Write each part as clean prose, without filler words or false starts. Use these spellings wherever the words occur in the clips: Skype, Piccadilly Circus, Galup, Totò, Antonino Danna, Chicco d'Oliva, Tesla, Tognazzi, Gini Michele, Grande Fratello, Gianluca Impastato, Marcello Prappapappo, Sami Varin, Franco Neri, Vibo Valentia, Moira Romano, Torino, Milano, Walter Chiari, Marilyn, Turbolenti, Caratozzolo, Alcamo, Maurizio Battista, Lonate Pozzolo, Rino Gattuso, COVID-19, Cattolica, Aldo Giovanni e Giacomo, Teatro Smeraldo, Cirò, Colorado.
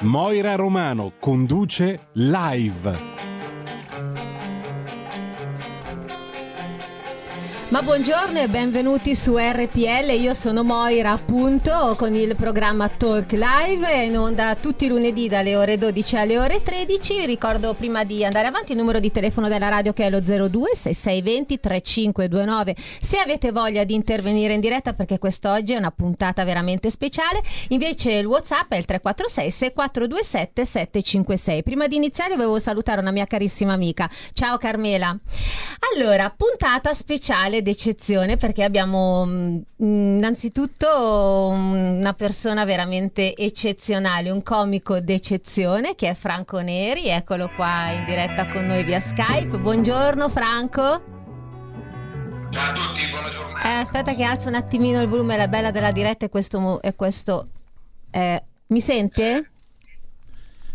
Moira Romano conduce Live. Ma buongiorno e benvenuti su RPL, io sono Moira appunto con il programma Talk Live in onda tutti i lunedì dalle ore 12 alle ore 13, ricordo prima di andare avanti il numero di telefono della radio che è lo 02 6620 3529, se avete voglia di intervenire in diretta perché quest'oggi è una puntata veramente speciale, invece il WhatsApp è il 346 6427 756. Prima di iniziare volevo salutare una mia carissima amica, ciao Carmela. Allora, puntata speciale d'eccezione perché abbiamo innanzitutto una persona veramente eccezionale, un comico d'eccezione che è Franco Neri, eccolo qua in diretta con noi via Skype. Buongiorno Franco. Ciao a tutti, buona giornata. Aspetta che alzo un attimino il volume, la bella della diretta è questo. Mi sente?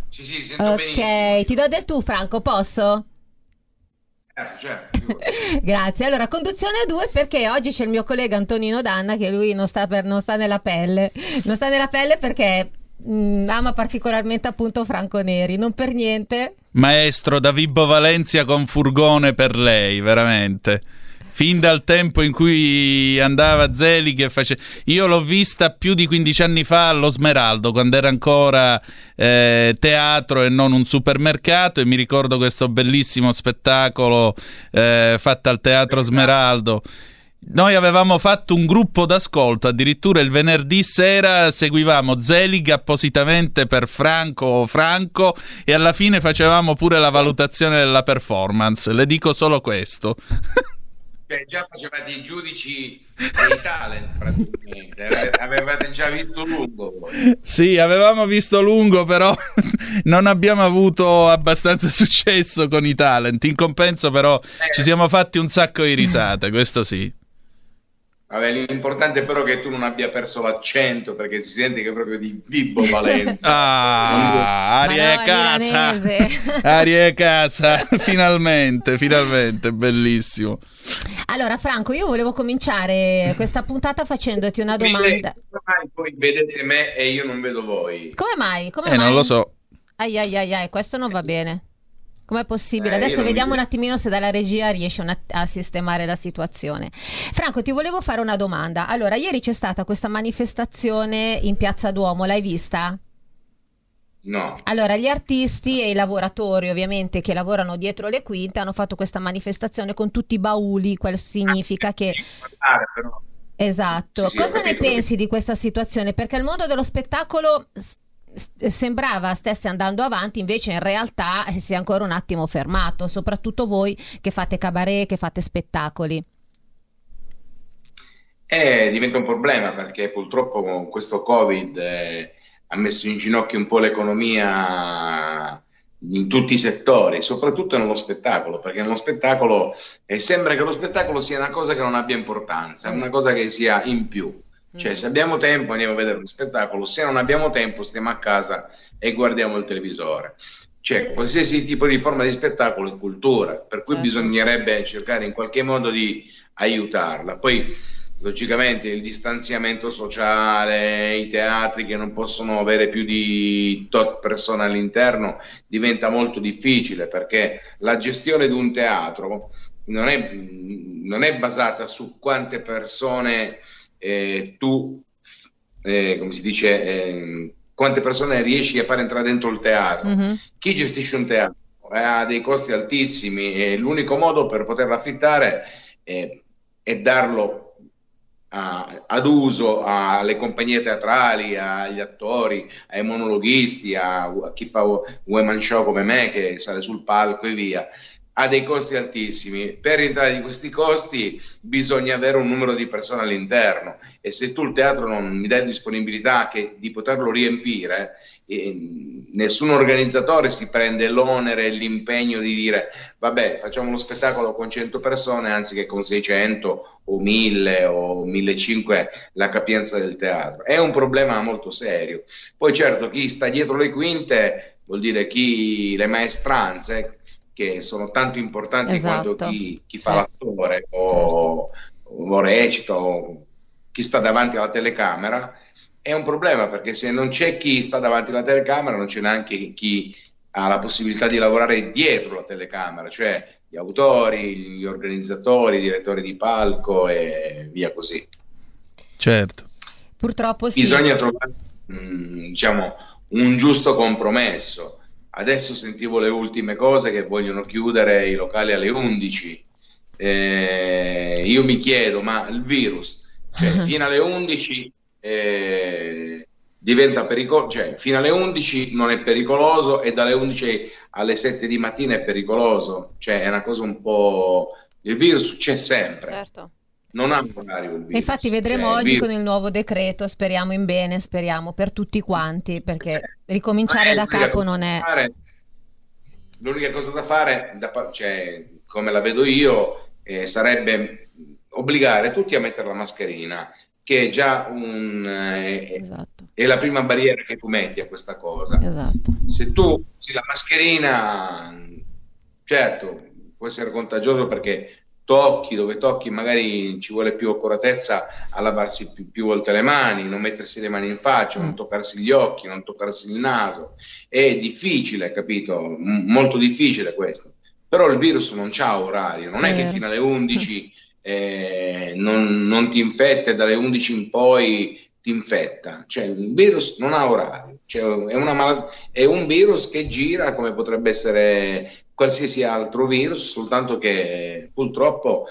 Sì, sento benissimo. Ok, ti do del tu Franco, posso? Certo, grazie. Allora, conduzione a due perché oggi c'è il mio collega Antonino Danna che lui non sta nella pelle perché ama particolarmente appunto Franco Neri, non per niente. Maestro, da Vibo Valentia con furgone per lei, veramente. Fin dal tempo in cui andava a Zelig e faceva... Io l'ho vista più di 15 anni fa allo Smeraldo, quando era ancora teatro e non un supermercato, e mi ricordo questo bellissimo spettacolo fatto al Teatro Smeraldo. Noi avevamo fatto un gruppo d'ascolto, addirittura il venerdì sera seguivamo Zelig appositamente per Franco e alla fine facevamo pure la valutazione della performance. Le dico solo questo. Già facevate i giudici dei talent, praticamente. Avevate già visto lungo. Sì, avevamo visto lungo, però non abbiamo avuto abbastanza successo con i talent. In compenso, però, ci siamo fatti un sacco di risate, questo sì. Vabbè, l'importante è però che tu non abbia perso l'accento, perché si sente che è proprio di Vibo Valentia. Ah, aria e casa, aria e casa, finalmente, bellissimo. Allora Franco, io volevo cominciare questa puntata facendoti una domanda. Poi vedete me e io non vedo voi. Come mai? Come mai? Non lo so. Ai, questo non va bene. Com'è possibile? Adesso vediamo un attimino se dalla regia riesce a sistemare la situazione. Franco, ti volevo fare una domanda. Allora, ieri c'è stata questa manifestazione in Piazza Duomo, l'hai vista? No. Allora, gli artisti e i lavoratori ovviamente che lavorano dietro le quinte hanno fatto questa manifestazione con tutti i bauli, quello significa che... Però. Esatto. Sì, cosa ne pensi di questa situazione? Perché il mondo dello spettacolo... sembrava stesse andando avanti, invece in realtà si è ancora un attimo fermato, soprattutto voi che fate cabaret, che fate spettacoli. Diventa un problema perché purtroppo con questo Covid ha messo in ginocchio un po' l'economia in tutti i settori, soprattutto nello spettacolo, perché nello spettacolo sembra che lo spettacolo sia una cosa che non abbia importanza, una cosa che sia in più. Cioè, se abbiamo tempo andiamo a vedere uno spettacolo, se non abbiamo tempo stiamo a casa e guardiamo il televisore. Cioè, qualsiasi tipo di forma di spettacolo è cultura, per cui bisognerebbe cercare in qualche modo di aiutarla. Poi, logicamente, il distanziamento sociale, i teatri che non possono avere più di tot persone all'interno, diventa molto difficile, perché la gestione di un teatro non è basata su quante persone... quante persone riesci a far entrare dentro il teatro. Chi gestisce un teatro ha dei costi altissimi e l'unico modo per poterlo affittare è darlo ad uso alle compagnie teatrali, agli attori, ai monologhisti, a chi fa one man show come me che sale sul palco e via. ha dei costi altissimi. Per rientrare in questi costi bisogna avere un numero di persone all'interno, e se tu il teatro non mi dai disponibilità che, di poterlo riempire, nessun organizzatore si prende l'onere e l'impegno di dire vabbè, facciamo uno spettacolo con 100 persone anziché con 600 o 1000 o 1500 la capienza del teatro. È un problema molto serio. Poi certo, chi sta dietro le quinte vuol dire chi, le maestranze, che sono tanto importanti, esatto, quanto chi fa l'attore o recita o chi sta davanti alla telecamera. È un problema, perché se non c'è chi sta davanti alla telecamera non c'è neanche chi ha la possibilità di lavorare dietro la telecamera, cioè gli autori, gli organizzatori, i direttori di palco e via così. Certo. Purtroppo sì. Bisogna trovare, diciamo, un giusto compromesso. Adesso sentivo le ultime cose, che vogliono chiudere i locali alle 11. Io mi chiedo, ma il virus, cioè fino alle 11 diventa pericoloso, cioè fino alle 11 non è pericoloso e dalle 11 alle 7 di mattina è pericoloso, cioè è una cosa un po'... Il virus c'è sempre. Certo. Non ha un orario il virus. Infatti vedremo oggi con il nuovo decreto, speriamo in bene, speriamo per tutti quanti, perché ricominciare da capo non è... L'unica cosa da fare, cioè, come la vedo io, sarebbe obbligare tutti a mettere la mascherina, che è già è la prima barriera che tu metti a questa cosa. Esatto. Se tu usi la mascherina, certo, può essere contagioso perché... tocchi, dove tocchi, magari ci vuole più accuratezza a lavarsi più volte le mani, non mettersi le mani in faccia, non toccarsi gli occhi, non toccarsi il naso. È difficile, capito? Molto difficile questo. Però il virus non c'ha orario, non è che fino alle 11 non ti infetta e dalle 11 in poi ti infetta. Cioè il virus non ha orario, cioè, è un virus che gira come potrebbe essere... qualsiasi altro virus, soltanto che purtroppo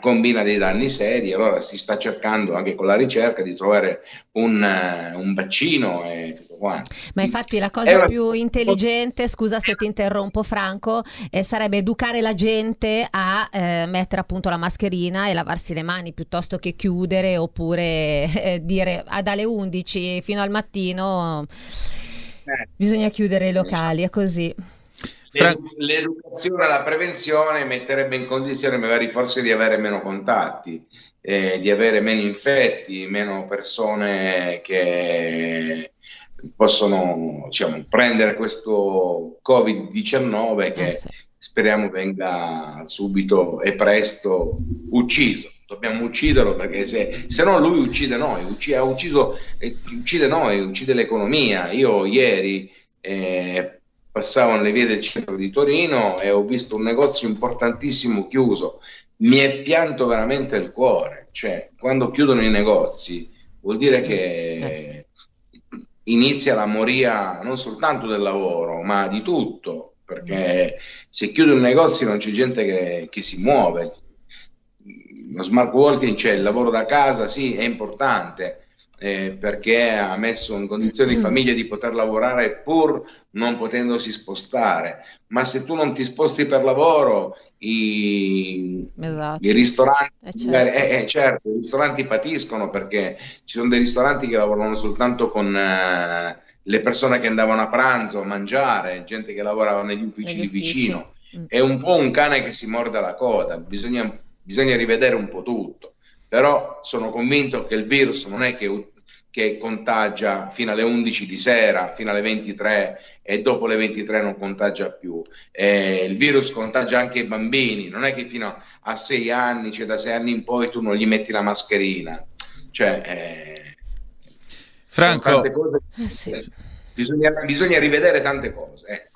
combina dei danni seri. Allora si sta cercando anche con la ricerca di trovare un vaccino e tutto quanto. Ma infatti la cosa più intelligente, scusa se ti interrompo Franco, sarebbe educare la gente a mettere appunto la mascherina e lavarsi le mani, piuttosto che chiudere oppure dire dalle 11 fino al mattino bisogna chiudere i locali, è così. L'educazione alla prevenzione metterebbe in condizione magari forse di avere meno contatti, di avere meno infetti, meno persone che possono, diciamo, prendere questo Covid-19 che speriamo venga subito e presto ucciso. Dobbiamo ucciderlo, perché se no lui uccide noi, uccide noi, uccide l'economia. Io ieri... passavo nelle vie del centro di Torino e ho visto un negozio importantissimo chiuso. Mi è pianto veramente il cuore. Cioè, quando chiudono i negozi vuol dire che inizia la moria non soltanto del lavoro, ma di tutto, perché se chiude un negozio non c'è gente che si muove. Lo smart working, cioè il lavoro da casa, sì, è importante, perché ha messo in condizione in famiglia di poter lavorare pur non potendosi spostare, ma se tu non ti sposti per lavoro i ristoranti certo, i ristoranti patiscono, perché ci sono dei ristoranti che lavorano soltanto con le persone che andavano a pranzo a mangiare, gente che lavorava negli uffici di vicino. È un po' un cane che si morde la coda, bisogna rivedere un po' tutto. Però sono convinto che il virus non è che contagia fino alle 11 di sera, fino alle 23, e dopo le 23 non contagia più. Il virus contagia anche i bambini, non è che fino a 6 anni, cioè da 6 anni in poi tu non gli metti la mascherina. Cioè, Franco, tante cose, bisogna rivedere tante cose, ecco.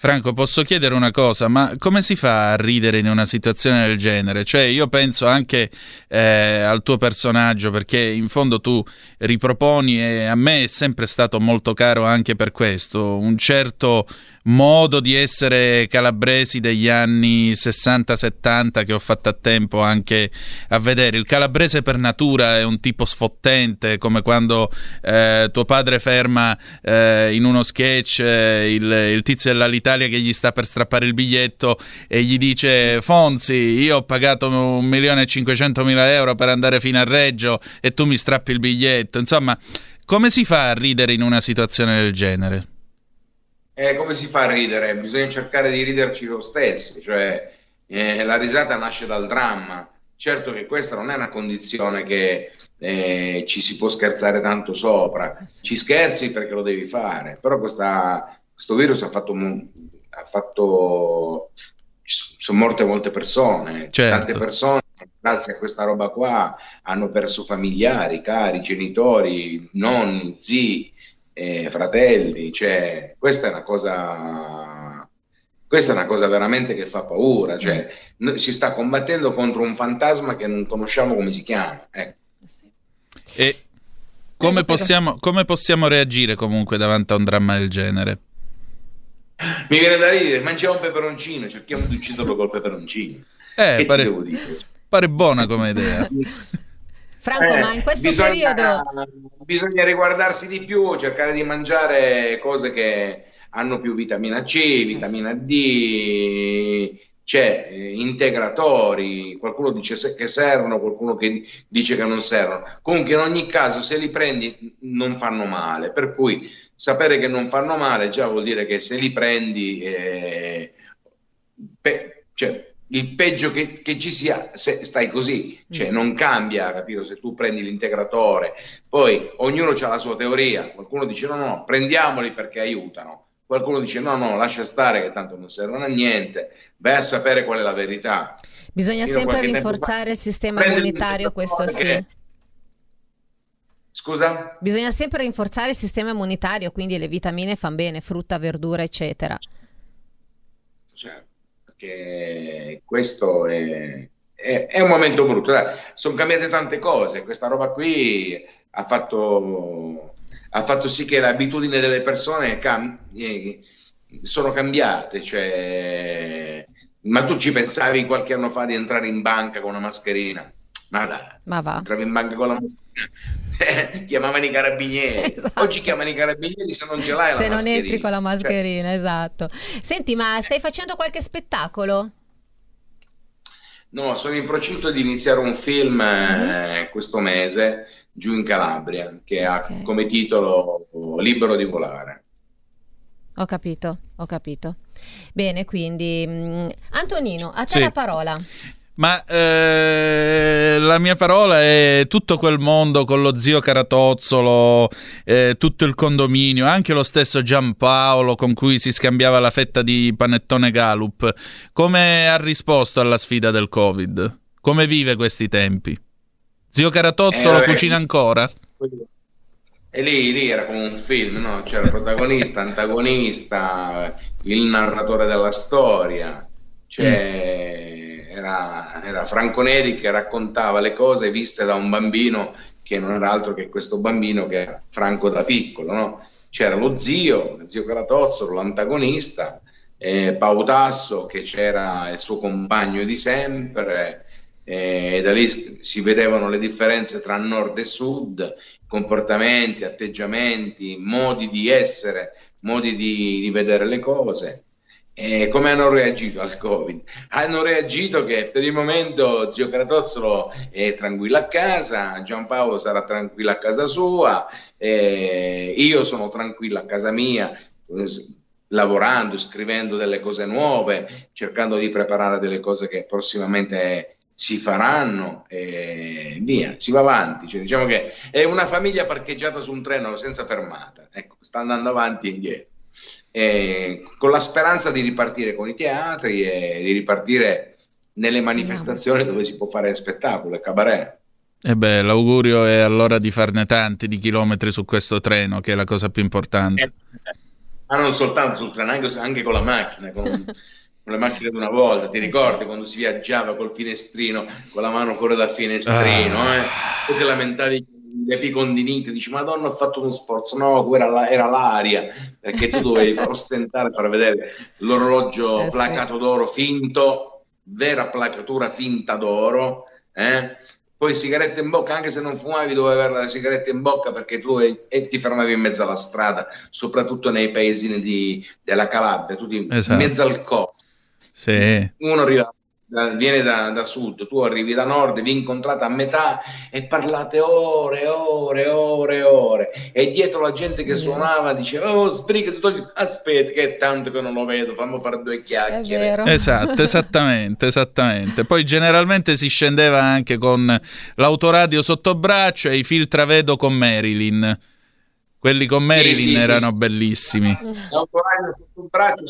Franco, posso chiedere una cosa, ma come si fa a ridere in una situazione del genere? Cioè io penso anche al tuo personaggio, perché in fondo tu riproponi, e a me è sempre stato molto caro anche per questo, un certo modo di essere calabresi degli anni 60-70 che ho fatto a tempo anche a vedere. Il calabrese per natura è un tipo sfottente, come quando tuo padre ferma in uno sketch il tizio dell'Alitalia che gli sta per strappare il biglietto e gli dice: Fonzi, io ho pagato 1.500.000 euro per andare fino a Reggio e tu mi strappi il biglietto. Insomma, come si fa a ridere in una situazione del genere? Come si fa a ridere? Bisogna cercare di riderci lo stesso, cioè la risata nasce dal dramma. Certo che questa non è una condizione che ci si può scherzare tanto sopra, ci scherzi perché lo devi fare, però questo virus ha fatto sono morte molte persone, certo. Tante persone grazie a questa roba qua hanno perso familiari, cari, genitori, nonni, zii, fratelli, cioè questa è una cosa veramente che fa paura, cioè si sta combattendo contro un fantasma che non conosciamo come si chiama, ecco. E come possiamo reagire comunque davanti a un dramma del genere? Mi viene da ridere, mangiamo un peperoncino, cerchiamo di ucciderlo col peperoncino, che pare, ti devo dire? Pare buona come idea. Franco, ma in questo periodo bisogna riguardarsi di più, cercare di mangiare cose che hanno più vitamina C, vitamina D, cioè integratori. Qualcuno dice che servono, qualcuno che dice che non servono. Comunque in ogni caso se li prendi non fanno male, per cui sapere che non fanno male già vuol dire che se li prendi cioè il peggio che ci sia se stai così, cioè non cambia, capito? Se tu prendi l'integratore, poi ognuno ha la sua teoria, qualcuno dice no, prendiamoli perché aiutano, qualcuno dice no, lascia stare che tanto non servono a niente, vai a sapere qual è la verità. Bisogna sempre rinforzare il sistema immunitario, questo sì. Scusa? Bisogna sempre rinforzare il sistema immunitario, quindi le vitamine fanno bene, frutta, verdura, eccetera. Certo. Che questo è un momento brutto. Sono cambiate tante cose, questa roba qui ha fatto sì che le abitudini delle persone sono cambiate, cioè, ma tu ci pensavi qualche anno fa di entrare in banca con una mascherina? Ma va. Entravi in banca con la mascherina, chiamavano i carabinieri, esatto. Oggi chiamano i carabinieri se non ce l'hai la mascherina. Se non entri con la mascherina, cioè, esatto. Senti, ma stai facendo qualche spettacolo? No, sono in procinto di iniziare un film questo mese giù in Calabria, che ha come titolo Libero di volare. Ho capito. Bene, quindi Antonino, a te la parola. Ma la mia parola è tutto quel mondo con lo zio Caratozzolo, tutto il condominio, anche lo stesso Giampaolo con cui si scambiava la fetta di panettone Galup. Come ha risposto alla sfida del Covid? Come vive questi tempi? Zio Caratozzolo cucina ancora? E lì era come un film, no? C'era il protagonista, antagonista, il narratore della storia, Era Franco Neri che raccontava le cose viste da un bambino che non era altro che questo bambino che era Franco da piccolo, no? C'era lo zio Caratozzolo, l'antagonista, Pautasso che c'era il suo compagno di sempre, e da lì si vedevano le differenze tra nord e sud, comportamenti, atteggiamenti, modi di essere, modi di vedere le cose. E come hanno reagito al Covid? Hanno reagito che per il momento zio Caratozzolo è tranquillo a casa, Giampaolo sarà tranquillo a casa sua, io sono tranquillo a casa mia, lavorando, scrivendo delle cose nuove, cercando di preparare delle cose che prossimamente si faranno, e via, si va avanti. Cioè, diciamo che è una famiglia parcheggiata su un treno senza fermata, ecco, sta andando avanti e indietro. Con la speranza di ripartire con i teatri e di ripartire nelle manifestazioni dove si può fare spettacolo e cabaret. E beh, l'augurio è allora di farne tanti di chilometri su questo treno, che è la cosa più importante. Ma non soltanto sul treno, anche con la macchina, con le macchine di una volta. Ti ricordi quando si viaggiava col finestrino, con la mano fuori dal finestrino, e te lamentavi le picondinite, dici Madonna ho fatto uno sforzo, no, era l'aria, perché tu dovevi ostentare, far vedere l'orologio placato d'oro finto, vera placatura finta d'oro, poi sigarette in bocca, anche se non fumavi dovevi avere la sigaretta in bocca perché tu ti fermavi in mezzo alla strada, soprattutto nei paesini della Calabria, tu in mezzo al costo. Sì. Uno arriva, viene da sud, tu arrivi da nord, vi incontrate a metà e parlate ore e dietro la gente che suonava diceva oh sbriga, aspetta che è tanto che non lo vedo, fammi fare due chiacchiere. Esatto, esattamente. Poi generalmente si scendeva anche con l'autoradio sotto braccio e i filtravedo con Marilyn. Quelli con Marilyn erano bellissimi. L'autoradio sotto braccio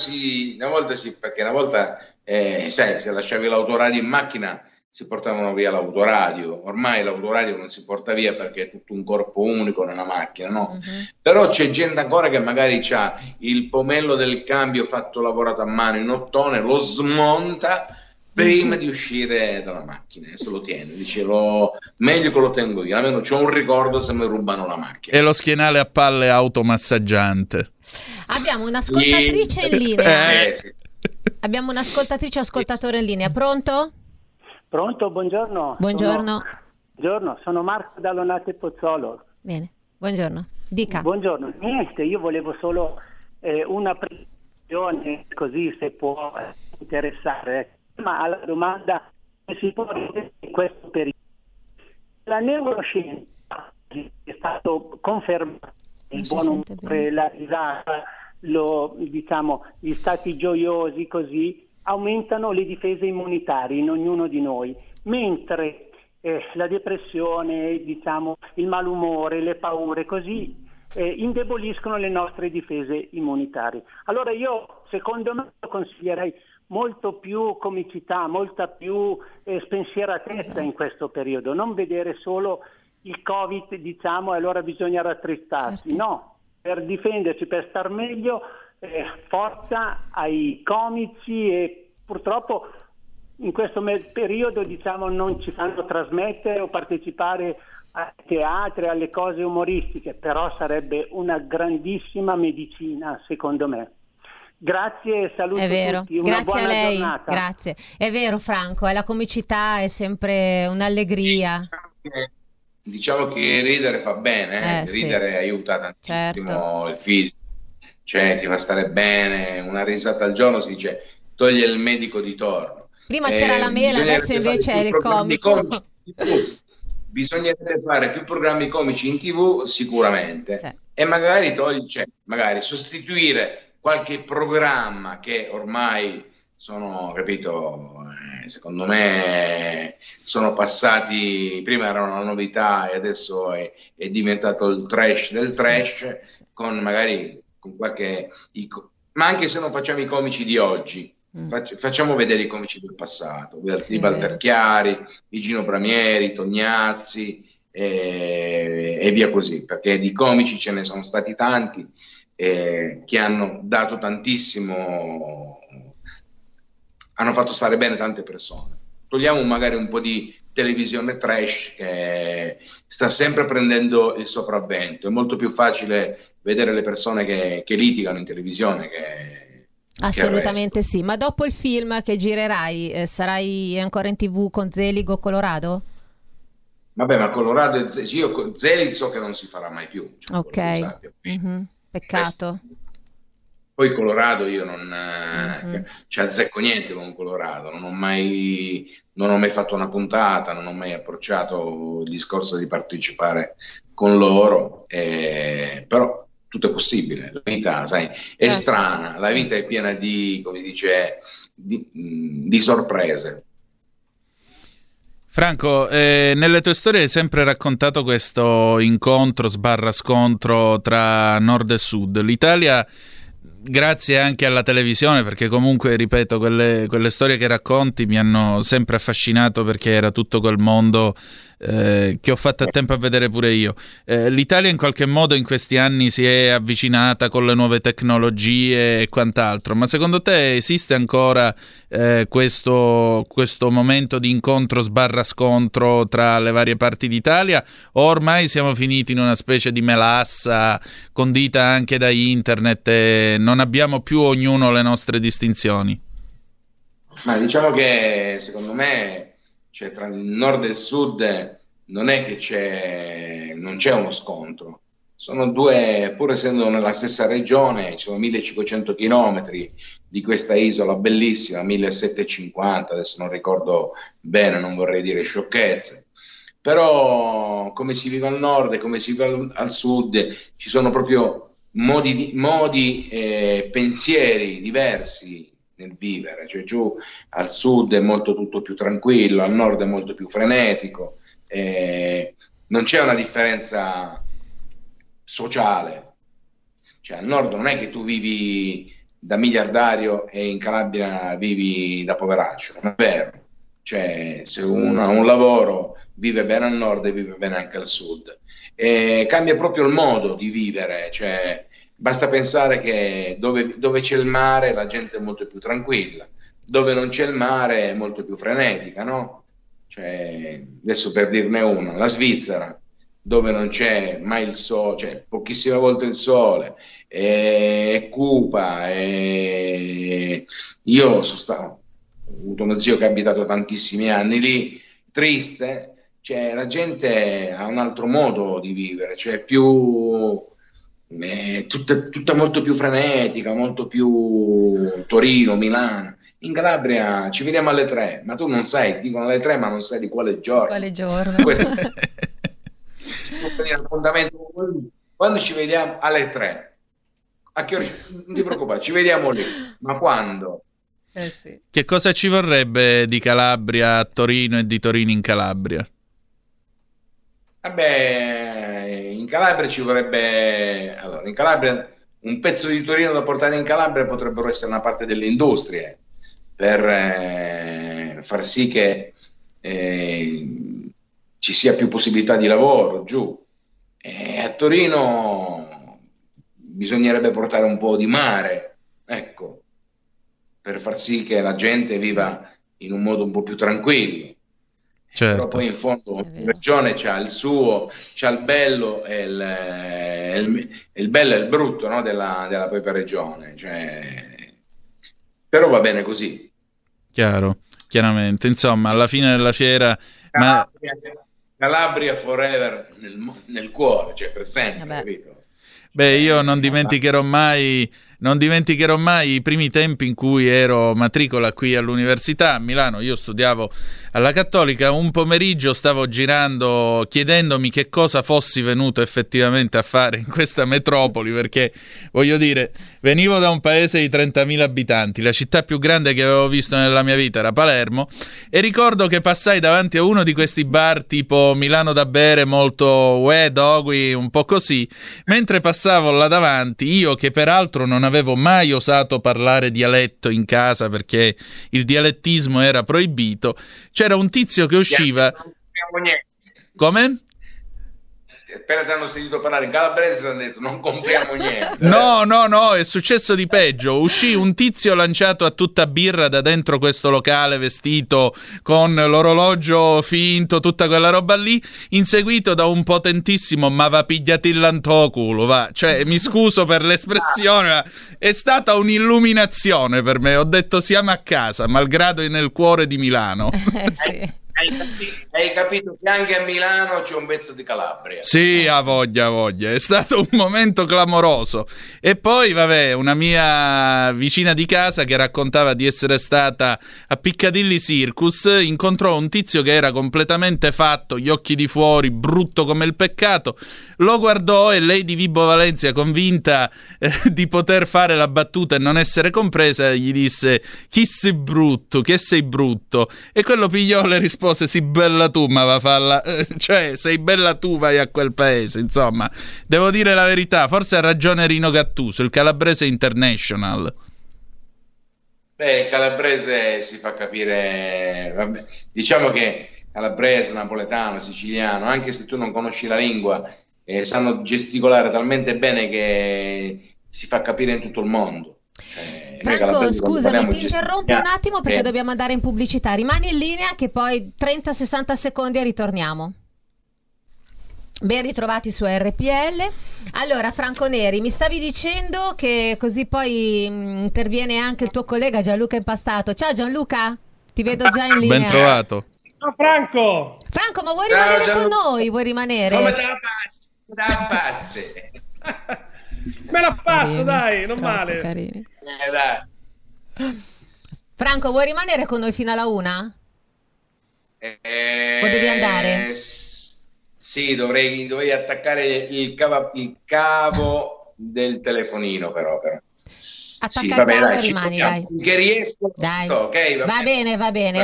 perché una volta sai, se lasciavi l'autoradio in macchina si portavano via l'autoradio, ormai l'autoradio non si porta via perché è tutto un corpo unico nella macchina, no? Mm-hmm. Però c'è gente ancora che magari ha il pomello del cambio fatto lavorato a mano in ottone, lo smonta prima di uscire dalla macchina e se lo tiene, dice meglio che lo tengo io, almeno c'ho un ricordo se mi rubano la macchina. E lo schienale a palle automassaggiante. Abbiamo un'ascoltatrice in linea. Sì. Abbiamo un'ascoltatrice o ascoltatore in linea, pronto? Pronto, buongiorno. Buongiorno, sono Marco da Lonate Pozzolo. Bene, buongiorno, dica. Buongiorno, niente, io volevo solo una precisazione, così se può interessare, ma alla domanda che si può ripetere in questo periodo. La neuroscienza è stato confermato il buon umore, la risata, gli stati gioiosi così aumentano le difese immunitarie in ognuno di noi, mentre la depressione, il malumore, le paure così indeboliscono le nostre difese immunitarie. Allora io secondo me consiglierei molto più comicità, molta più spensieratezza in questo periodo, non vedere solo il Covid e allora bisogna rattristarsi, no? Per difenderci, per star meglio, forza ai comici e purtroppo in questo periodo non ci fanno trasmettere o partecipare a teatri, alle cose umoristiche, però sarebbe una grandissima medicina secondo me. Grazie, saluto a tutti, una buona giornata. Grazie, è vero Franco, la comicità è sempre un'allegria. Diciamo che ridere fa bene, ridere aiuta tantissimo, il fisico, cioè ti fa stare bene, una risata al giorno si dice toglie il medico di torno. Prima c'era la mela, adesso invece è il comico. Bisognerebbe fare più programmi comici in TV sicuramente e magari magari sostituire qualche programma che ormai sono, capito, secondo me sono passati, prima era una novità e adesso è diventato il trash del trash, con magari con qualche, ma anche se non facciamo i comici di oggi, facciamo vedere i comici del passato, i Walter Chiari, i Gino Bramieri, Tognazzi e via così, perché di comici ce ne sono stati tanti che hanno dato tantissimo, hanno fatto stare bene tante persone. Togliamo magari un po' di televisione trash che sta sempre prendendo il sopravvento. È molto più facile vedere le persone che litigano in televisione che assolutamente sì. Ma dopo il film che girerai, sarai ancora in TV con Zelig o Colorado? Vabbè, ma Colorado e Zelig, io con Zelig so che non si farà mai più. Cioè peccato. Poi Colorado io non ci azzecco niente con Colorado, non ho mai fatto una puntata, non ho mai approcciato il discorso di partecipare con loro, però tutto è possibile, la vita sai, è strana, la vita è piena di, come si dice, di sorprese. Franco, nelle tue storie hai sempre raccontato questo incontro / scontro tra nord e sud, l'Italia... Grazie anche alla televisione, perché comunque, ripeto, quelle storie che racconti mi hanno sempre affascinato, perché era tutto quel mondo che ho fatto a tempo a vedere pure io. L'Italia in qualche modo in questi anni si è avvicinata con le nuove tecnologie e quant'altro, ma secondo te esiste ancora questo momento di incontro / scontro tra le varie parti d'Italia, o ormai siamo finiti in una specie di melassa condita anche da internet e non abbiamo più ognuno le nostre distinzioni? Ma diciamo che secondo me, cioè, tra il nord e il sud non è che non c'è uno scontro, sono due, pur essendo nella stessa regione, ci sono 1500 chilometri di questa isola bellissima, 1750, adesso non ricordo bene, non vorrei dire sciocchezze, però come si vive al nord e come si vive al sud ci sono proprio modi pensieri diversi nel vivere, cioè giù al sud è molto tutto più tranquillo, al nord è molto più frenetico, non c'è una differenza sociale, cioè al nord non è che tu vivi da miliardario e in Calabria vivi da poveraccio, non è vero, cioè se uno ha un lavoro vive bene al nord e vive bene anche al sud, e cambia proprio il modo di vivere, cioè basta pensare che dove c'è il mare la gente è molto più tranquilla, dove non c'è il mare è molto più frenetica, no? Cioè, adesso per dirne una, la Svizzera, dove non c'è mai il sole, cioè pochissime volte il sole, è cupa, ho avuto uno zio che ha abitato tantissimi anni lì, triste, cioè la gente ha un altro modo di vivere, cioè più... Tutta molto più frenetica, molto più Torino, Milano. In Calabria ci vediamo alle 3, ma tu non sai, dicono alle 3 ma non sai di quale giorno. Questo è un fondamento. Quando ci vediamo alle 3, a che ora? Non ti preoccupare, ci vediamo lì, ma quando? Sì. Che cosa ci vorrebbe di Calabria a Torino e di Torino in Calabria? In Calabria ci vorrebbe, allora, in Calabria un pezzo di Torino da portare in Calabria potrebbero essere una parte delle industrie per far sì che ci sia più possibilità di lavoro giù, e a Torino bisognerebbe portare un po' di mare, ecco, per far sì che la gente viva in un modo un po' più tranquillo. Certo. Però poi in fondo ogni regione c'ha il suo, c'ha il bello e il bello e il brutto, no? della propria regione, cioè... però va bene così. Chiaro, chiaramente, insomma alla fine della fiera Calabria forever nel cuore, cioè per sempre. Vabbè. Capito? Beh, io non dimenticherò mai i primi tempi in cui ero matricola qui all'università a Milano, io studiavo alla Cattolica, un pomeriggio stavo girando chiedendomi che cosa fossi venuto effettivamente a fare in questa metropoli, perché voglio dire, venivo da un paese di 30.000 abitanti, la città più grande che avevo visto nella mia vita era Palermo, e ricordo che passai davanti a uno di questi bar tipo Milano da bere, molto dogui, un po' così, mentre passavo là davanti, io che peraltro non avevo mai osato parlare dialetto in casa perché il dialettismo era proibito, c'era un tizio che usciva. Come? Appena ti hanno sentito parlare in calabrese ti hanno detto non compriamo niente. No, è successo di peggio. Uscì un tizio lanciato a tutta birra da dentro questo locale, vestito con l'orologio finto, tutta quella roba lì, inseguito da un potentissimo ma va pigliati l'antoculo, va. Cioè, mi scuso per l'espressione, ma è stata un'illuminazione per me. Ho detto siamo a casa, malgrado nel cuore di Milano. Sì. Hai capito che anche a Milano c'è un pezzo di Calabria. Sì, ha voglia, è stato un momento clamoroso. E poi vabbè, una mia vicina di casa che raccontava di essere stata a Piccadilly Circus, incontrò un tizio che era completamente fatto, gli occhi di fuori, brutto come il peccato, lo guardò e lei di Vibo Valentia, convinta di poter fare la battuta e non essere compresa, gli disse che sei brutto, e quello pigliò le risposte: sei bella tu, ma va falla, cioè sei bella tu, vai a quel paese. Insomma, devo dire la verità, forse ha ragione Rino Gattuso, il calabrese international. Beh, il calabrese si fa capire, vabbè. Diciamo che calabrese, napoletano, siciliano, anche se tu non conosci la lingua, sanno gesticolare talmente bene che si fa capire in tutto il mondo. Cioè, Franco, scusami, ti interrompo un attimo perché dobbiamo andare in pubblicità. Rimani in linea che poi 30-60 secondi e ritorniamo. Ben ritrovati su RPL. Allora, Franco Neri, mi stavi dicendo che così poi interviene anche il tuo collega Gianluca Impastato. Ciao Gianluca, ti vedo già in linea. Ben trovato. Ciao Franco. Franco, ma vuoi rimanere con noi? Vuoi rimanere? Come te la passi? Me la passo, dai, non male. Carini. Dai. Franco, vuoi rimanere con noi fino alla una? O devi andare? Sì, dovrei attaccare il cavo del telefonino, però. Attacca il cavo e rimani, dai. Che riesco, dai. Okay, va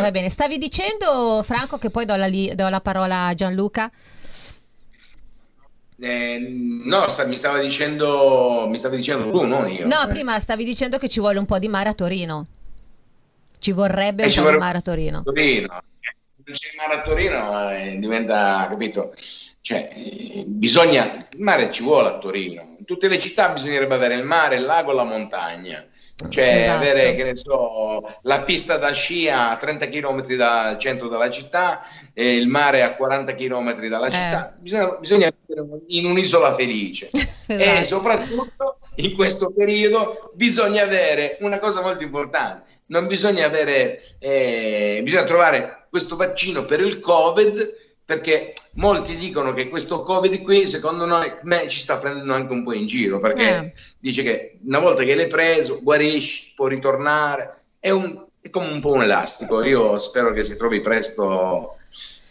bene. Stavi dicendo, Franco, che poi do la parola a Gianluca. No, mi stavi dicendo tu, non io. No, prima stavi dicendo che ci vuole un po' di mare a Torino. Ci vorrebbe un po' di mare a Torino. Non c'è il mare a Torino, diventa, capito? Cioè, il mare ci vuole a Torino. In tutte le città bisognerebbe avere il mare, il lago, la montagna. Cioè, esatto. Avere, che ne so, la pista da scia a 30 km dal centro della città e il mare a 40 km dalla città. Bisogna vivere in un'isola felice. Esatto. E soprattutto in questo periodo bisogna avere una cosa molto importante. Non bisogna avere, bisogna trovare questo vaccino per il Covid, perché molti dicono che questo Covid qui, secondo noi, ci sta prendendo anche un po' in giro, perché dice che una volta che l'hai preso, guarisci, può ritornare, è come un po' un elastico. Io spero che si trovi presto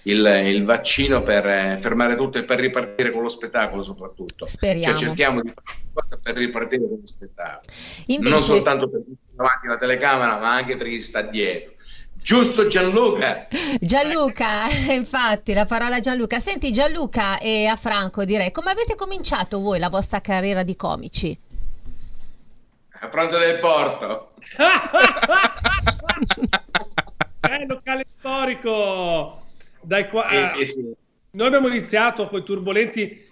il vaccino per fermare tutto e per ripartire con lo spettacolo, soprattutto. Speriamo. Cioè, cerchiamo di fare qualcosa per ripartire con lo spettacolo. Invece... non soltanto per chi sta davanti alla telecamera, ma anche per chi sta dietro. Giusto Gianluca? Gianluca, infatti, la parola a Gianluca. Senti Gianluca, e a Franco direi, come avete cominciato voi la vostra carriera di comici? A Fronte del Porto. Locale storico. Noi abbiamo iniziato con i Turbolenti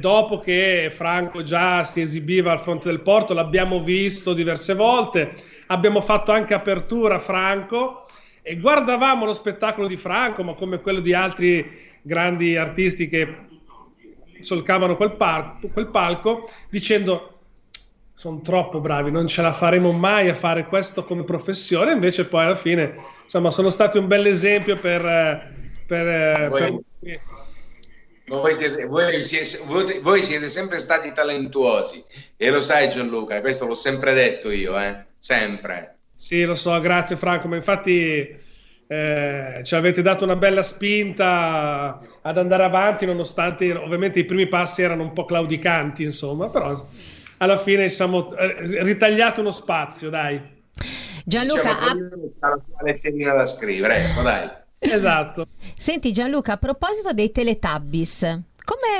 dopo che Franco già si esibiva al Fronte del Porto, l'abbiamo visto diverse volte, abbiamo fatto anche apertura a Franco. E guardavamo lo spettacolo di Franco, ma come quello di altri grandi artisti che solcavano quel palco, dicendo: sono troppo bravi, non ce la faremo mai a fare questo come professione. Invece poi alla fine, insomma, sono stati un bel esempio per... Voi siete sempre stati talentuosi, e lo sai Gianluca, questo l'ho sempre detto io, sempre. Sì, lo so, grazie Franco, ma infatti ci avete dato una bella spinta ad andare avanti, nonostante ovviamente i primi passi erano un po' claudicanti, insomma, però alla fine ci siamo ritagliato uno spazio, dai. Gianluca, la letterina da scrivere, ecco, dai. Esatto. Senti Gianluca, a proposito dei Teletubbies,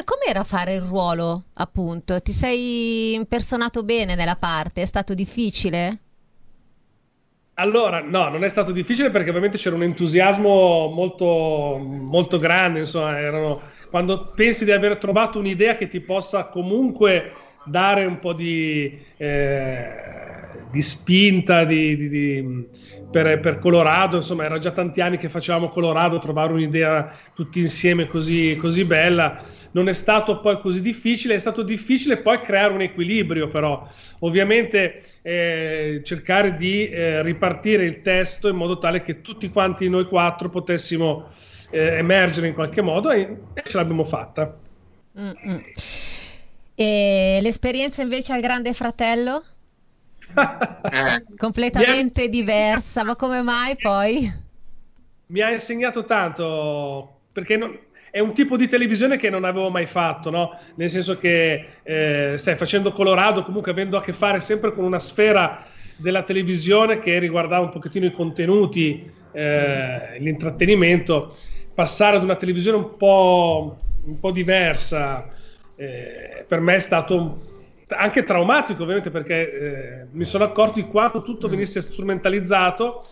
com'era fare il ruolo, appunto? Ti sei impersonato bene nella parte? È stato difficile? Allora, no, non è stato difficile perché ovviamente c'era un entusiasmo molto, molto grande, insomma, quando pensi di aver trovato un'idea che ti possa comunque dare un po' di spinta per Colorado, insomma, erano già tanti anni che facevamo Colorado, trovare un'idea tutti insieme così, così bella, non è stato poi così difficile, è stato difficile poi creare un equilibrio, però, ovviamente... cercare di ripartire il testo in modo tale che tutti quanti noi quattro potessimo emergere in qualche modo, e ce l'abbiamo fatta. E l'esperienza invece al Grande Fratello? Completamente diversa, ma come mai poi? Mi ha insegnato tanto, perché è un tipo di televisione che non avevo mai fatto, no? Nel senso che stai facendo Colorado, comunque avendo a che fare sempre con una sfera della televisione che riguardava un pochettino i contenuti, l'intrattenimento, passare ad una televisione un po' diversa, per me è stato anche traumatico, ovviamente, perché mi sono accorto di quanto tutto venisse strumentalizzato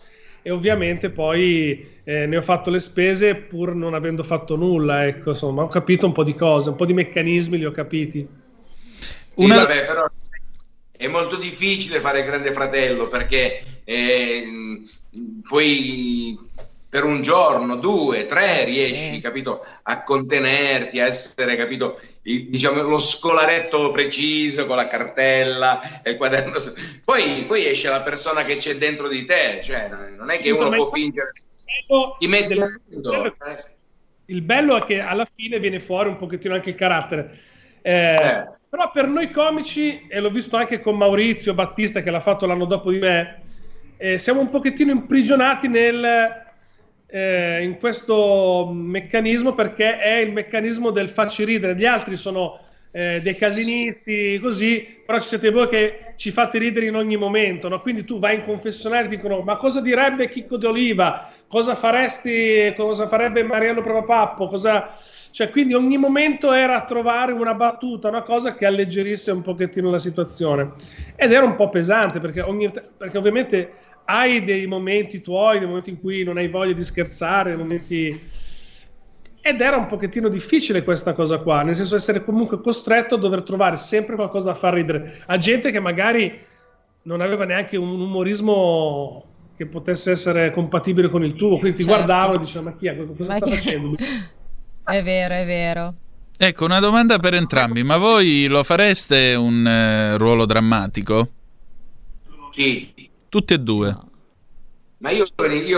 e ovviamente poi ne ho fatto le spese pur non avendo fatto nulla, ecco, insomma, ho capito un po' di cose, un po' di meccanismi li ho capiti. Una... Sì, vabbè, però è molto difficile fare Grande Fratello, perché poi per un giorno, due, tre riesci, capito, a contenerti, a essere, capito, diciamo, lo scolaretto preciso con la cartella e il quaderno. Poi esce la persona che c'è dentro di te, cioè non è che uno può fingere, ti mette il mondo. Il bello è che alla fine viene fuori un pochettino anche il carattere. Però per noi comici, e l'ho visto anche con Maurizio Battista che l'ha fatto l'anno dopo di me, siamo un pochettino imprigionati in questo meccanismo, perché è il meccanismo del farci ridere. Gli altri sono dei casinisti, così, però ci siete voi che ci fate ridere in ogni momento, no? Quindi tu vai in confessionario e dicono: ma cosa direbbe Chicco d'Oliva? Cosa faresti? Cosa farebbe Marcello Prappapappo? Cosa... Cioè, quindi ogni momento era trovare una battuta, una cosa che alleggerisse un pochettino la situazione, ed era un po' pesante, perché ovviamente hai dei momenti tuoi, dei momenti in cui non hai voglia di scherzare, dei momenti... Ed era un pochettino difficile questa cosa qua, nel senso essere comunque costretto a dover trovare sempre qualcosa da far ridere a gente che magari non aveva neanche un umorismo che potesse essere compatibile con il tuo, quindi ti guardavo e dicevo: ma chi è? Cosa sta facendo? È vero, è vero. Ecco, una domanda per entrambi: ma voi lo fareste un ruolo drammatico? Sì. Tutti e due? No. Ma io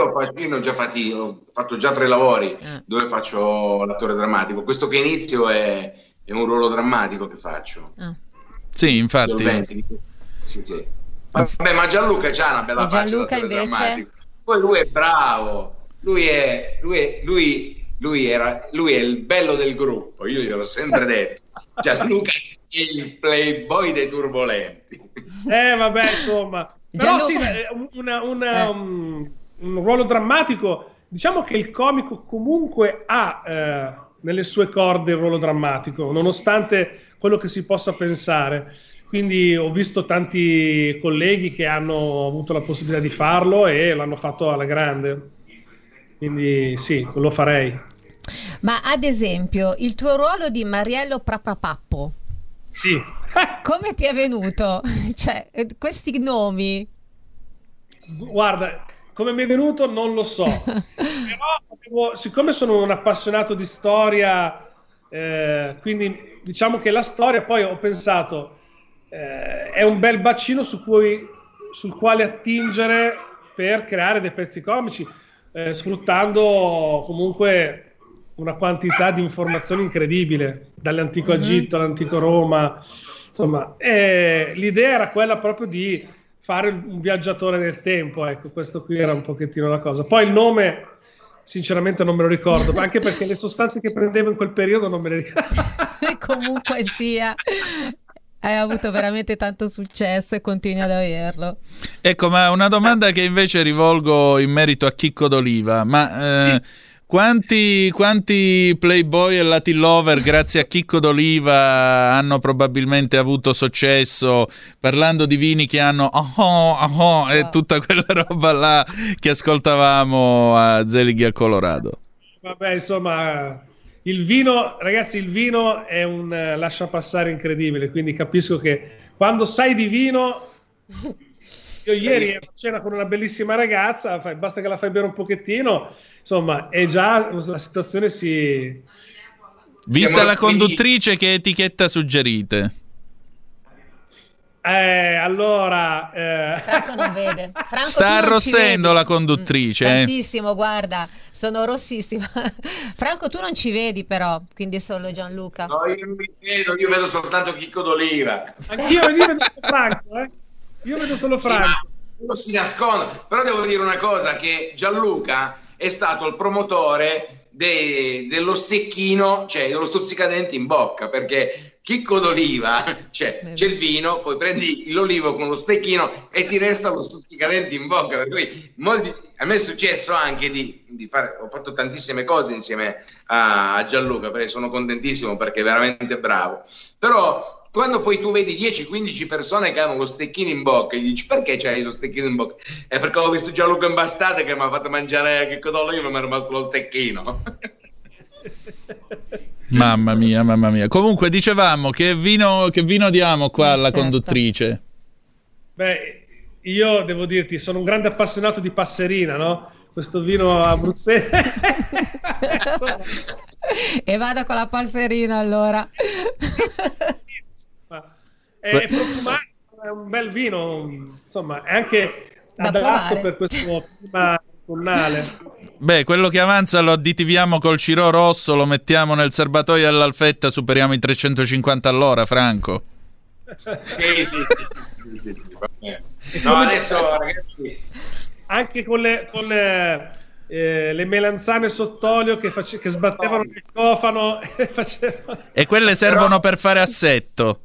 ho fatto già 3 lavori dove faccio l'attore drammatico. Questo che inizio è un ruolo drammatico che faccio. Sì, infatti. Sì. Vabbè, ma Gianluca c'ha una bella faccia invece... drammatico. Poi lui è bravo. Lui è il bello del gruppo. Io gliel'ho sempre detto. Gianluca è il playboy dei Turbolenti. Vabbè, insomma. Però sì, un ruolo drammatico, diciamo che il comico comunque ha nelle sue corde il ruolo drammatico, nonostante quello che si possa pensare. Quindi ho visto tanti colleghi che hanno avuto la possibilità di farlo e l'hanno fatto alla grande, quindi sì, lo farei. Ma ad esempio il tuo ruolo di Marcello Prappapappo, sì, come ti è venuto? Cioè, questi nomi? Guarda, come mi è venuto non lo so. Però, siccome sono un appassionato di storia, quindi diciamo che la storia, poi ho pensato, è un bel bacino sul quale attingere per creare dei pezzi comici, sfruttando comunque una quantità di informazioni incredibile, dall'antico Egitto all'antico Roma. Insomma, l'idea era quella proprio di fare un viaggiatore nel tempo, ecco, questo qui era un pochettino la cosa. Poi il nome, sinceramente, non me lo ricordo, ma anche perché le sostanze che prendevo in quel periodo non me le ricordo. Comunque sia, hai avuto veramente tanto successo e continui ad averlo. Ecco, ma una domanda che invece rivolgo in merito a Chicco d'Oliva, ma... Sì. Quanti playboy e Latin lover grazie a Chicco d'Oliva hanno probabilmente avuto successo, parlando di vini che hanno e tutta quella roba là che ascoltavamo a Zelig a Colorado. Vabbè, insomma, il vino è un lasciapassare incredibile, quindi capisco che quando sai di vino... Io ieri ero a cena con una bellissima ragazza, basta che la fai bere un pochettino, insomma, e già la situazione si... Vista la conduttrice, che etichetta suggerite? Allora... Franco non vede. Franco sta arrossendo la conduttrice. Tantissimo, guarda, sono rossissima. Franco, tu non ci vedi però, quindi è solo Gianluca. No, io non mi vedo, io vedo soltanto Chicco d'Oliva. Anch'io vedo Franco, Io vedo solo Franco. Sì, si nascondono. Però devo dire una cosa, che Gianluca è stato il promotore dello stecchino, cioè dello stuzzicadenti in bocca, perché Chicco d'Oliva, cioè c'è il vino, poi prendi l'olivo con lo stecchino e ti resta lo stuzzicadenti in bocca. Per cui a me è successo anche di fare, ho fatto tantissime cose insieme a Gianluca, perché sono contentissimo, perché è veramente bravo. Però Quando poi tu vedi 10-15 persone che hanno lo stecchino in bocca, e gli dici: perché c'hai lo stecchino in bocca? È perché ho visto Gianluca Impastato che mi ha fatto mangiare Chicco d'Oliva e mi è rimasto lo stecchino. Mamma mia, mamma mia. Comunque, dicevamo, che vino diamo qua alla conduttrice? Beh, io devo dirti, sono un grande appassionato di passerina, no? Questo vino abruzzese. E vado con la passerina, allora. È profumato, è un bel vino, insomma, è anche adatto per questo clima autunnale. Beh, quello che avanza lo additiviamo col cirò rosso, lo mettiamo nel serbatoio all'alfetta, superiamo i 350 all'ora, Franco. Sì. Va bene. No, adesso ragazzi, anche con le melanzane sott'olio che sbattevano nel cofano e quelle servono per fare assetto.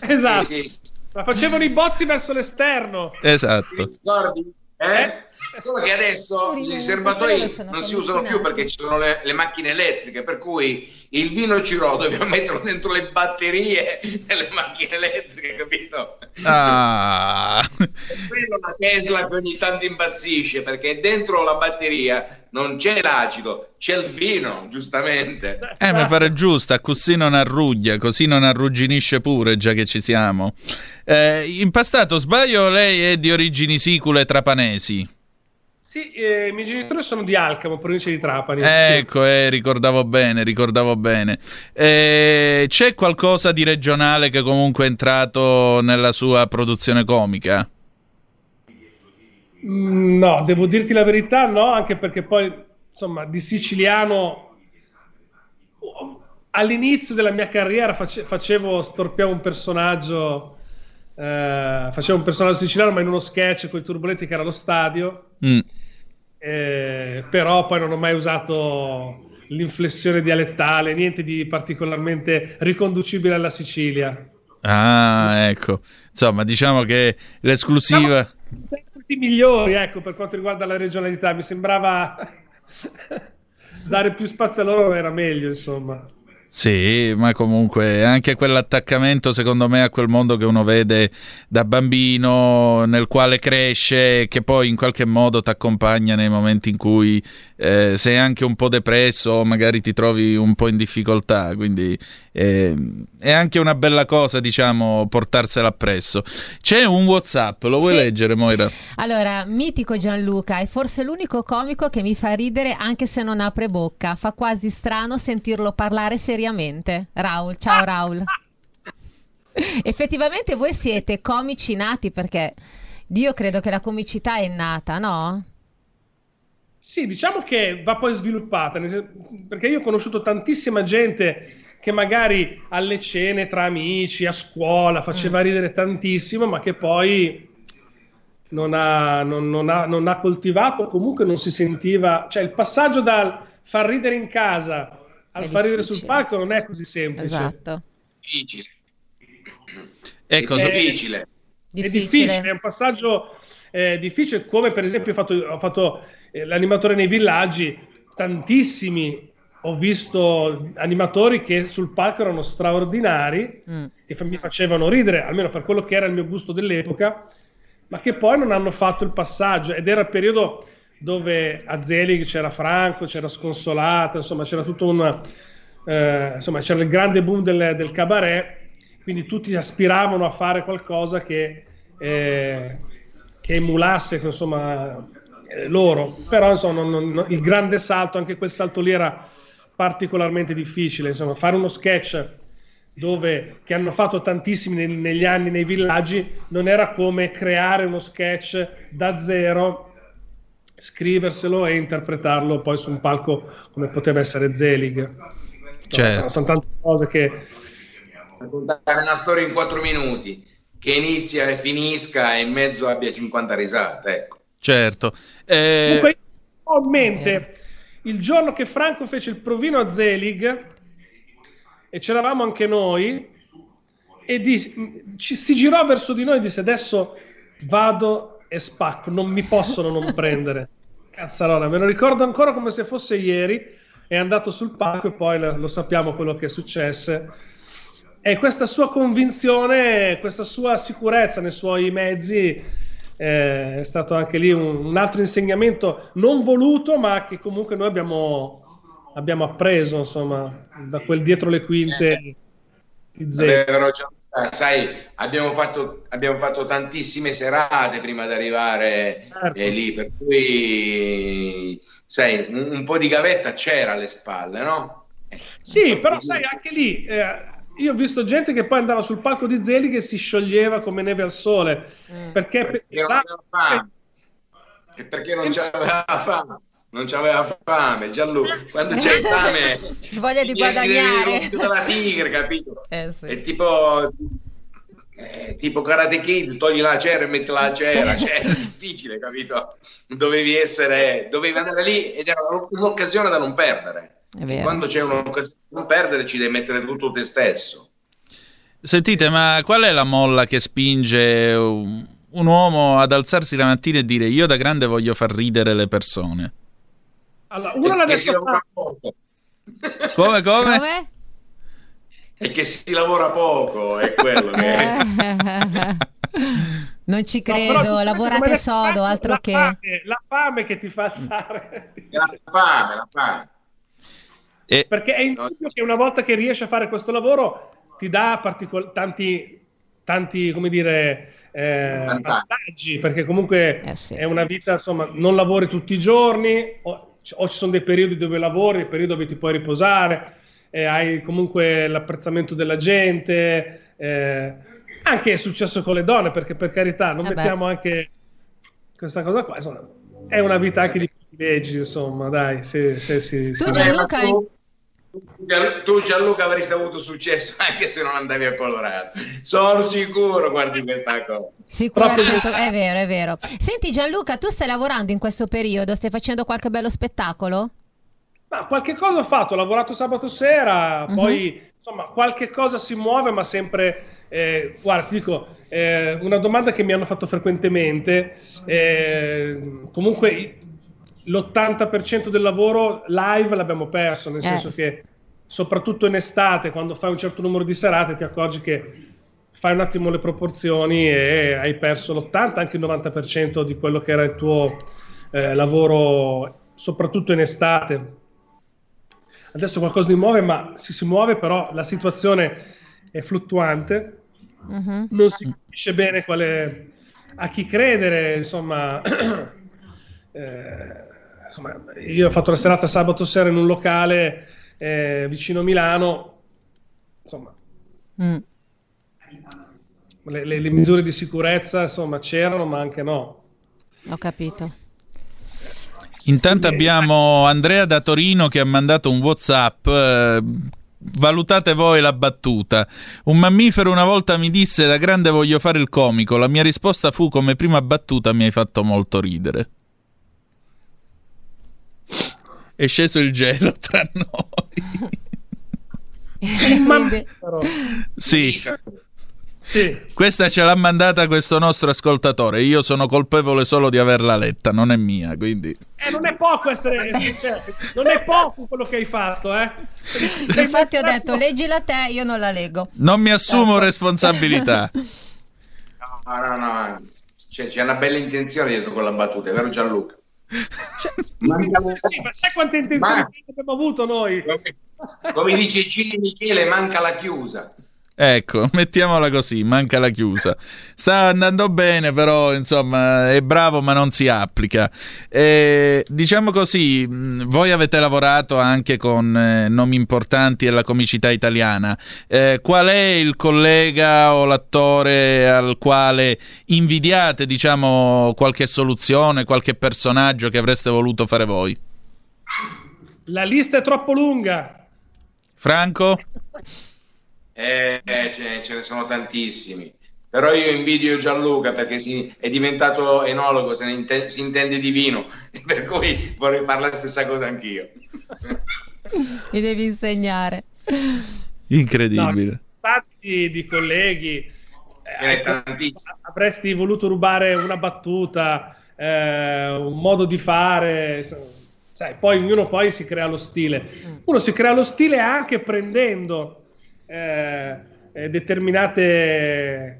Esatto, sì. Ma facevano i bozzi verso l'esterno. Esatto. Ricordi? Solo che adesso i serbatoi non si usano più perché ci sono le macchine elettriche, per cui il vino Cirò dobbiamo metterlo dentro le batterie delle macchine elettriche, capito? Ah. Quello la Tesla che ogni tanto impazzisce, perché dentro la batteria non c'è l'acido, c'è il vino, giustamente. Mi pare giusta, così non arruglia, così non arrugginisce pure, già che ci siamo. Impastato, sbaglio, lei è di origini sicule trapanesi? Sì, i miei genitori sono di Alcamo, provincia di Trapani. Ecco, sì. Ricordavo bene. C'è qualcosa di regionale che comunque è entrato nella sua produzione comica? No, devo dirti la verità, no, anche perché poi, insomma, di siciliano all'inizio della mia carriera storpiavo un personaggio. Facevo un personaggio siciliano, ma in uno sketch con i Turbolenti che era allo stadio. Però poi non ho mai usato l'inflessione dialettale, niente di particolarmente riconducibile alla Sicilia. Ah, ecco, insomma, diciamo che l'esclusiva migliori, ecco, per quanto riguarda la regionalità, mi sembrava dare più spazio a loro, era meglio, insomma. Sì, ma comunque anche quell'attaccamento, secondo me, a quel mondo che uno vede da bambino, nel quale cresce, che poi in qualche modo ti accompagna nei momenti in cui sei anche un po' depresso o magari ti trovi un po' in difficoltà, quindi è anche una bella cosa, diciamo, portarsela appresso. C'è un WhatsApp, lo vuoi leggere, Moira? Allora, mitico Gianluca, è forse l'unico comico che mi fa ridere anche se non apre bocca, fa quasi strano sentirlo parlare seriamente. Raul, ciao Raul. Effettivamente voi siete comici nati, perché io credo che la comicità è nata, no? Sì, diciamo che va poi sviluppata, perché io ho conosciuto tantissima gente che magari alle cene tra amici, a scuola, faceva ridere tantissimo, ma che poi non ha coltivato, comunque non si sentiva, cioè il passaggio dal far ridere in casa al far ridere sul palco non è così semplice. Esatto. È difficile. È un passaggio difficile, come per esempio ho fatto l'animatore nei villaggi. Tantissimi, ho visto animatori che sul palco erano straordinari, che mi facevano ridere, almeno per quello che era il mio gusto dell'epoca, ma che poi non hanno fatto il passaggio, ed era il periodo dove a Zelig c'era Franco, c'era Sconsolato, insomma c'era tutto c'era il grande boom del cabaret, quindi tutti aspiravano a fare qualcosa che emulasse, insomma, loro. Però insomma il grande salto, anche quel salto lì era particolarmente difficile, insomma fare uno sketch che hanno fatto tantissimi negli anni nei villaggi non era come creare uno sketch da zero, scriverselo e interpretarlo poi su un palco come poteva essere Zelig. Certo. Sono tante cose che raccontare una storia in 4 minuti che inizia e finisca e in mezzo abbia 50 risate, ecco. Certo. Comunque ho in mente il giorno che Franco fece il provino a Zelig e c'eravamo anche noi, e si girò verso di noi e disse: adesso vado e spacco, non mi possono non prendere. Cazzarola, me lo ricordo ancora come se fosse ieri. È andato sul palco e poi lo sappiamo quello che è successo. E questa sua convinzione, questa sua sicurezza nei suoi mezzi è stato anche lì un altro insegnamento non voluto, ma che comunque noi abbiamo appreso, insomma, da quel dietro le quinte di Zelig. Sai, abbiamo fatto tantissime serate prima di arrivare, certo, lì, per cui sai, un po' di gavetta c'era alle spalle, no? Sì, però sai, anche lì io ho visto gente che poi andava sul palco di Zelig che si scioglieva come neve al sole, perché non aveva fame. Perché non c'aveva fame. Non c'aveva fame, Gianluca. Quando c'è fame, voglia di guadagnare tutta la tigre, capito? Sì. È tipo Karate Kid, togli la cera e metti la cera, cioè è difficile, capito? Dovevi andare lì ed era un'occasione da non perdere. Quando c'è un'occasione da non perdere, ci devi mettere tutto te stesso. Sentite, ma qual è la molla che spinge un uomo ad alzarsi la mattina e dire: io da grande voglio far ridere le persone? Allora, uno l'ha detto poco. Come? È che si lavora poco, è quello che è. Non ci credo, no, lavorate sodo, altro la che... la fame che ti fa alzare. La fame. Perché è indubbio che una volta che riesci a fare questo lavoro ti dà tanti, come dire, vantaggi, perché comunque sì, è una vita, insomma, non lavori tutti i giorni, o ci sono dei periodi dove lavori, periodi dove ti puoi riposare, hai comunque l'apprezzamento della gente, anche è successo con le donne, perché per carità non mettiamo anche questa cosa qua, insomma, è una vita anche di privilegi, insomma, dai. Tu Gianluca, avresti avuto successo anche se non andavi a Colorado, sono sicuro, guardi questa cosa. Sicuramente, è vero. Senti Gianluca, tu stai lavorando in questo periodo, stai facendo qualche bello spettacolo? Ma qualche cosa ho fatto, ho lavorato sabato sera, poi insomma qualche cosa si muove, ma sempre, guarda, ti dico, una domanda che mi hanno fatto frequentemente, comunque l'80% del lavoro live l'abbiamo perso, nel senso che soprattutto in estate, quando fai un certo numero di serate, ti accorgi che fai un attimo le proporzioni e hai perso l'80%, anche il 90% di quello che era il tuo lavoro, soprattutto in estate. Adesso qualcosa di muove, ma si muove, però la situazione è fluttuante, non si capisce bene a chi credere, insomma. Insomma, io ho fatto una serata sabato sera in un locale vicino Milano, insomma, le misure di sicurezza, insomma, c'erano, ma anche no. Ho capito. Intanto abbiamo Andrea da Torino che ha mandato un WhatsApp. Valutate voi la battuta. Un mammifero una volta mi disse: da grande voglio fare il comico. La mia risposta fu: come prima battuta mi hai fatto molto ridere. È sceso il gelo tra noi. Sì. Questa ce l'ha mandata questo nostro ascoltatore. Io sono colpevole solo di averla letta, non è mia, quindi. Non è poco essere non è poco quello che hai fatto, eh. Infatti ho detto: leggila te, io non la leggo. Non mi assumo responsabilità. No. Cioè, c'è una bella intenzione dietro con la battuta, è vero Gianluca? Ma sai quante intenzioni abbiamo avuto noi? Come dice Gini Michele, manca la chiusa. Ecco, mettiamola così, manca la chiusa. Sta andando bene, però insomma è bravo ma non si applica. Diciamo così, voi avete lavorato anche con nomi importanti della comicità italiana. Qual è il collega o l'attore al quale invidiate, diciamo, qualche soluzione, qualche personaggio che avreste voluto fare voi? La lista è troppo lunga. Franco? Ce ne sono tantissimi, però io invidio Gianluca perché è diventato enologo, si intende di vino, per cui vorrei fare la stessa cosa anch'io. Mi devi insegnare. Incredibile. No, fatti di colleghi, avresti voluto rubare una battuta, un modo di fare, sai, poi ognuno poi si crea lo stile. Uno si crea lo stile anche prendendo determinate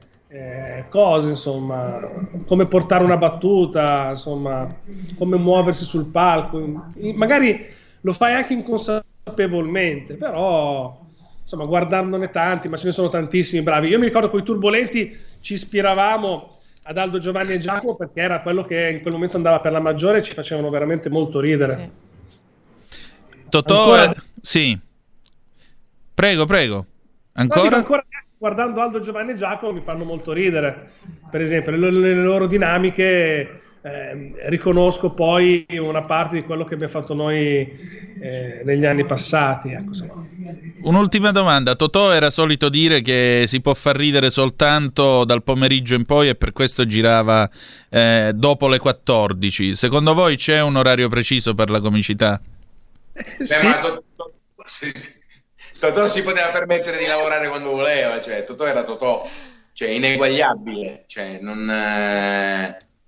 cose, insomma, come portare una battuta, insomma, come muoversi sul palco. Magari lo fai anche inconsapevolmente, però insomma, guardandone tanti, ma ce ne sono tantissimi bravi. Io mi ricordo con i Turbolenti ci ispiravamo ad Aldo Giovanni e Giacomo, perché era quello che in quel momento andava per la maggiore e ci facevano veramente molto ridere. Sì. Totò, sì. Prego. Ancora? No, ancora guardando Aldo Giovanni e Giacomo mi fanno molto ridere. Per esempio, le loro dinamiche, riconosco poi una parte di quello che abbiamo fatto noi negli anni passati. Ecco, un'ultima domanda. Totò era solito dire che si può far ridere soltanto dal pomeriggio in poi e per questo girava dopo le 14. Secondo voi c'è un orario preciso per la comicità? Sì. Totò si poteva permettere di lavorare quando voleva, cioè Totò era Totò, cioè ineguagliabile, cioè non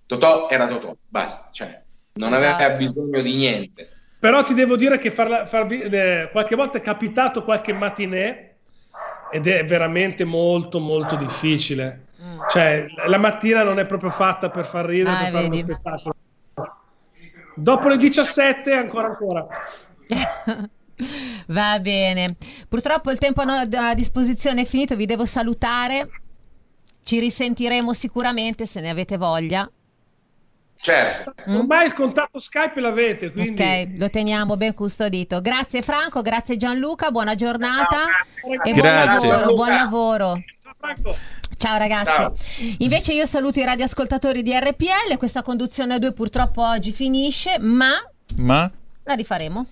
Totò era Totò, basta, cioè non aveva bisogno di niente. Però ti devo dire che qualche volta è capitato qualche matinée ed è veramente molto molto difficile, cioè la mattina non è proprio fatta per far ridere, per fare uno spettacolo. Dopo le 17 ancora. Va bene, purtroppo il tempo a disposizione è finito, vi devo salutare, ci risentiremo sicuramente se ne avete voglia. Certo. Ormai il contatto Skype l'avete, quindi... Ok, lo teniamo ben custodito. Grazie Franco, grazie Gianluca, buona giornata. Ciao, grazie. E buon lavoro. Ciao Franco. Ciao ragazzi. Ciao. Invece io saluto i radioascoltatori di RPL, questa conduzione a due purtroppo oggi finisce, ma la rifaremo.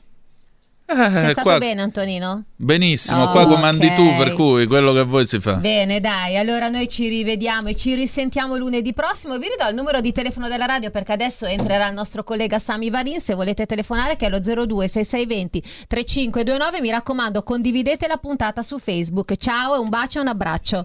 Sei stato bene, Antonino? Benissimo, qua comandi tu, per cui quello che vuoi si fa. Bene, dai, allora noi ci rivediamo e ci risentiamo lunedì prossimo. Vi ridò il numero di telefono della radio perché adesso entrerà il nostro collega Sami Varin, se volete telefonare, che è lo 02 6620 3529. Mi raccomando, condividete la puntata su Facebook. Ciao e un bacio e un abbraccio.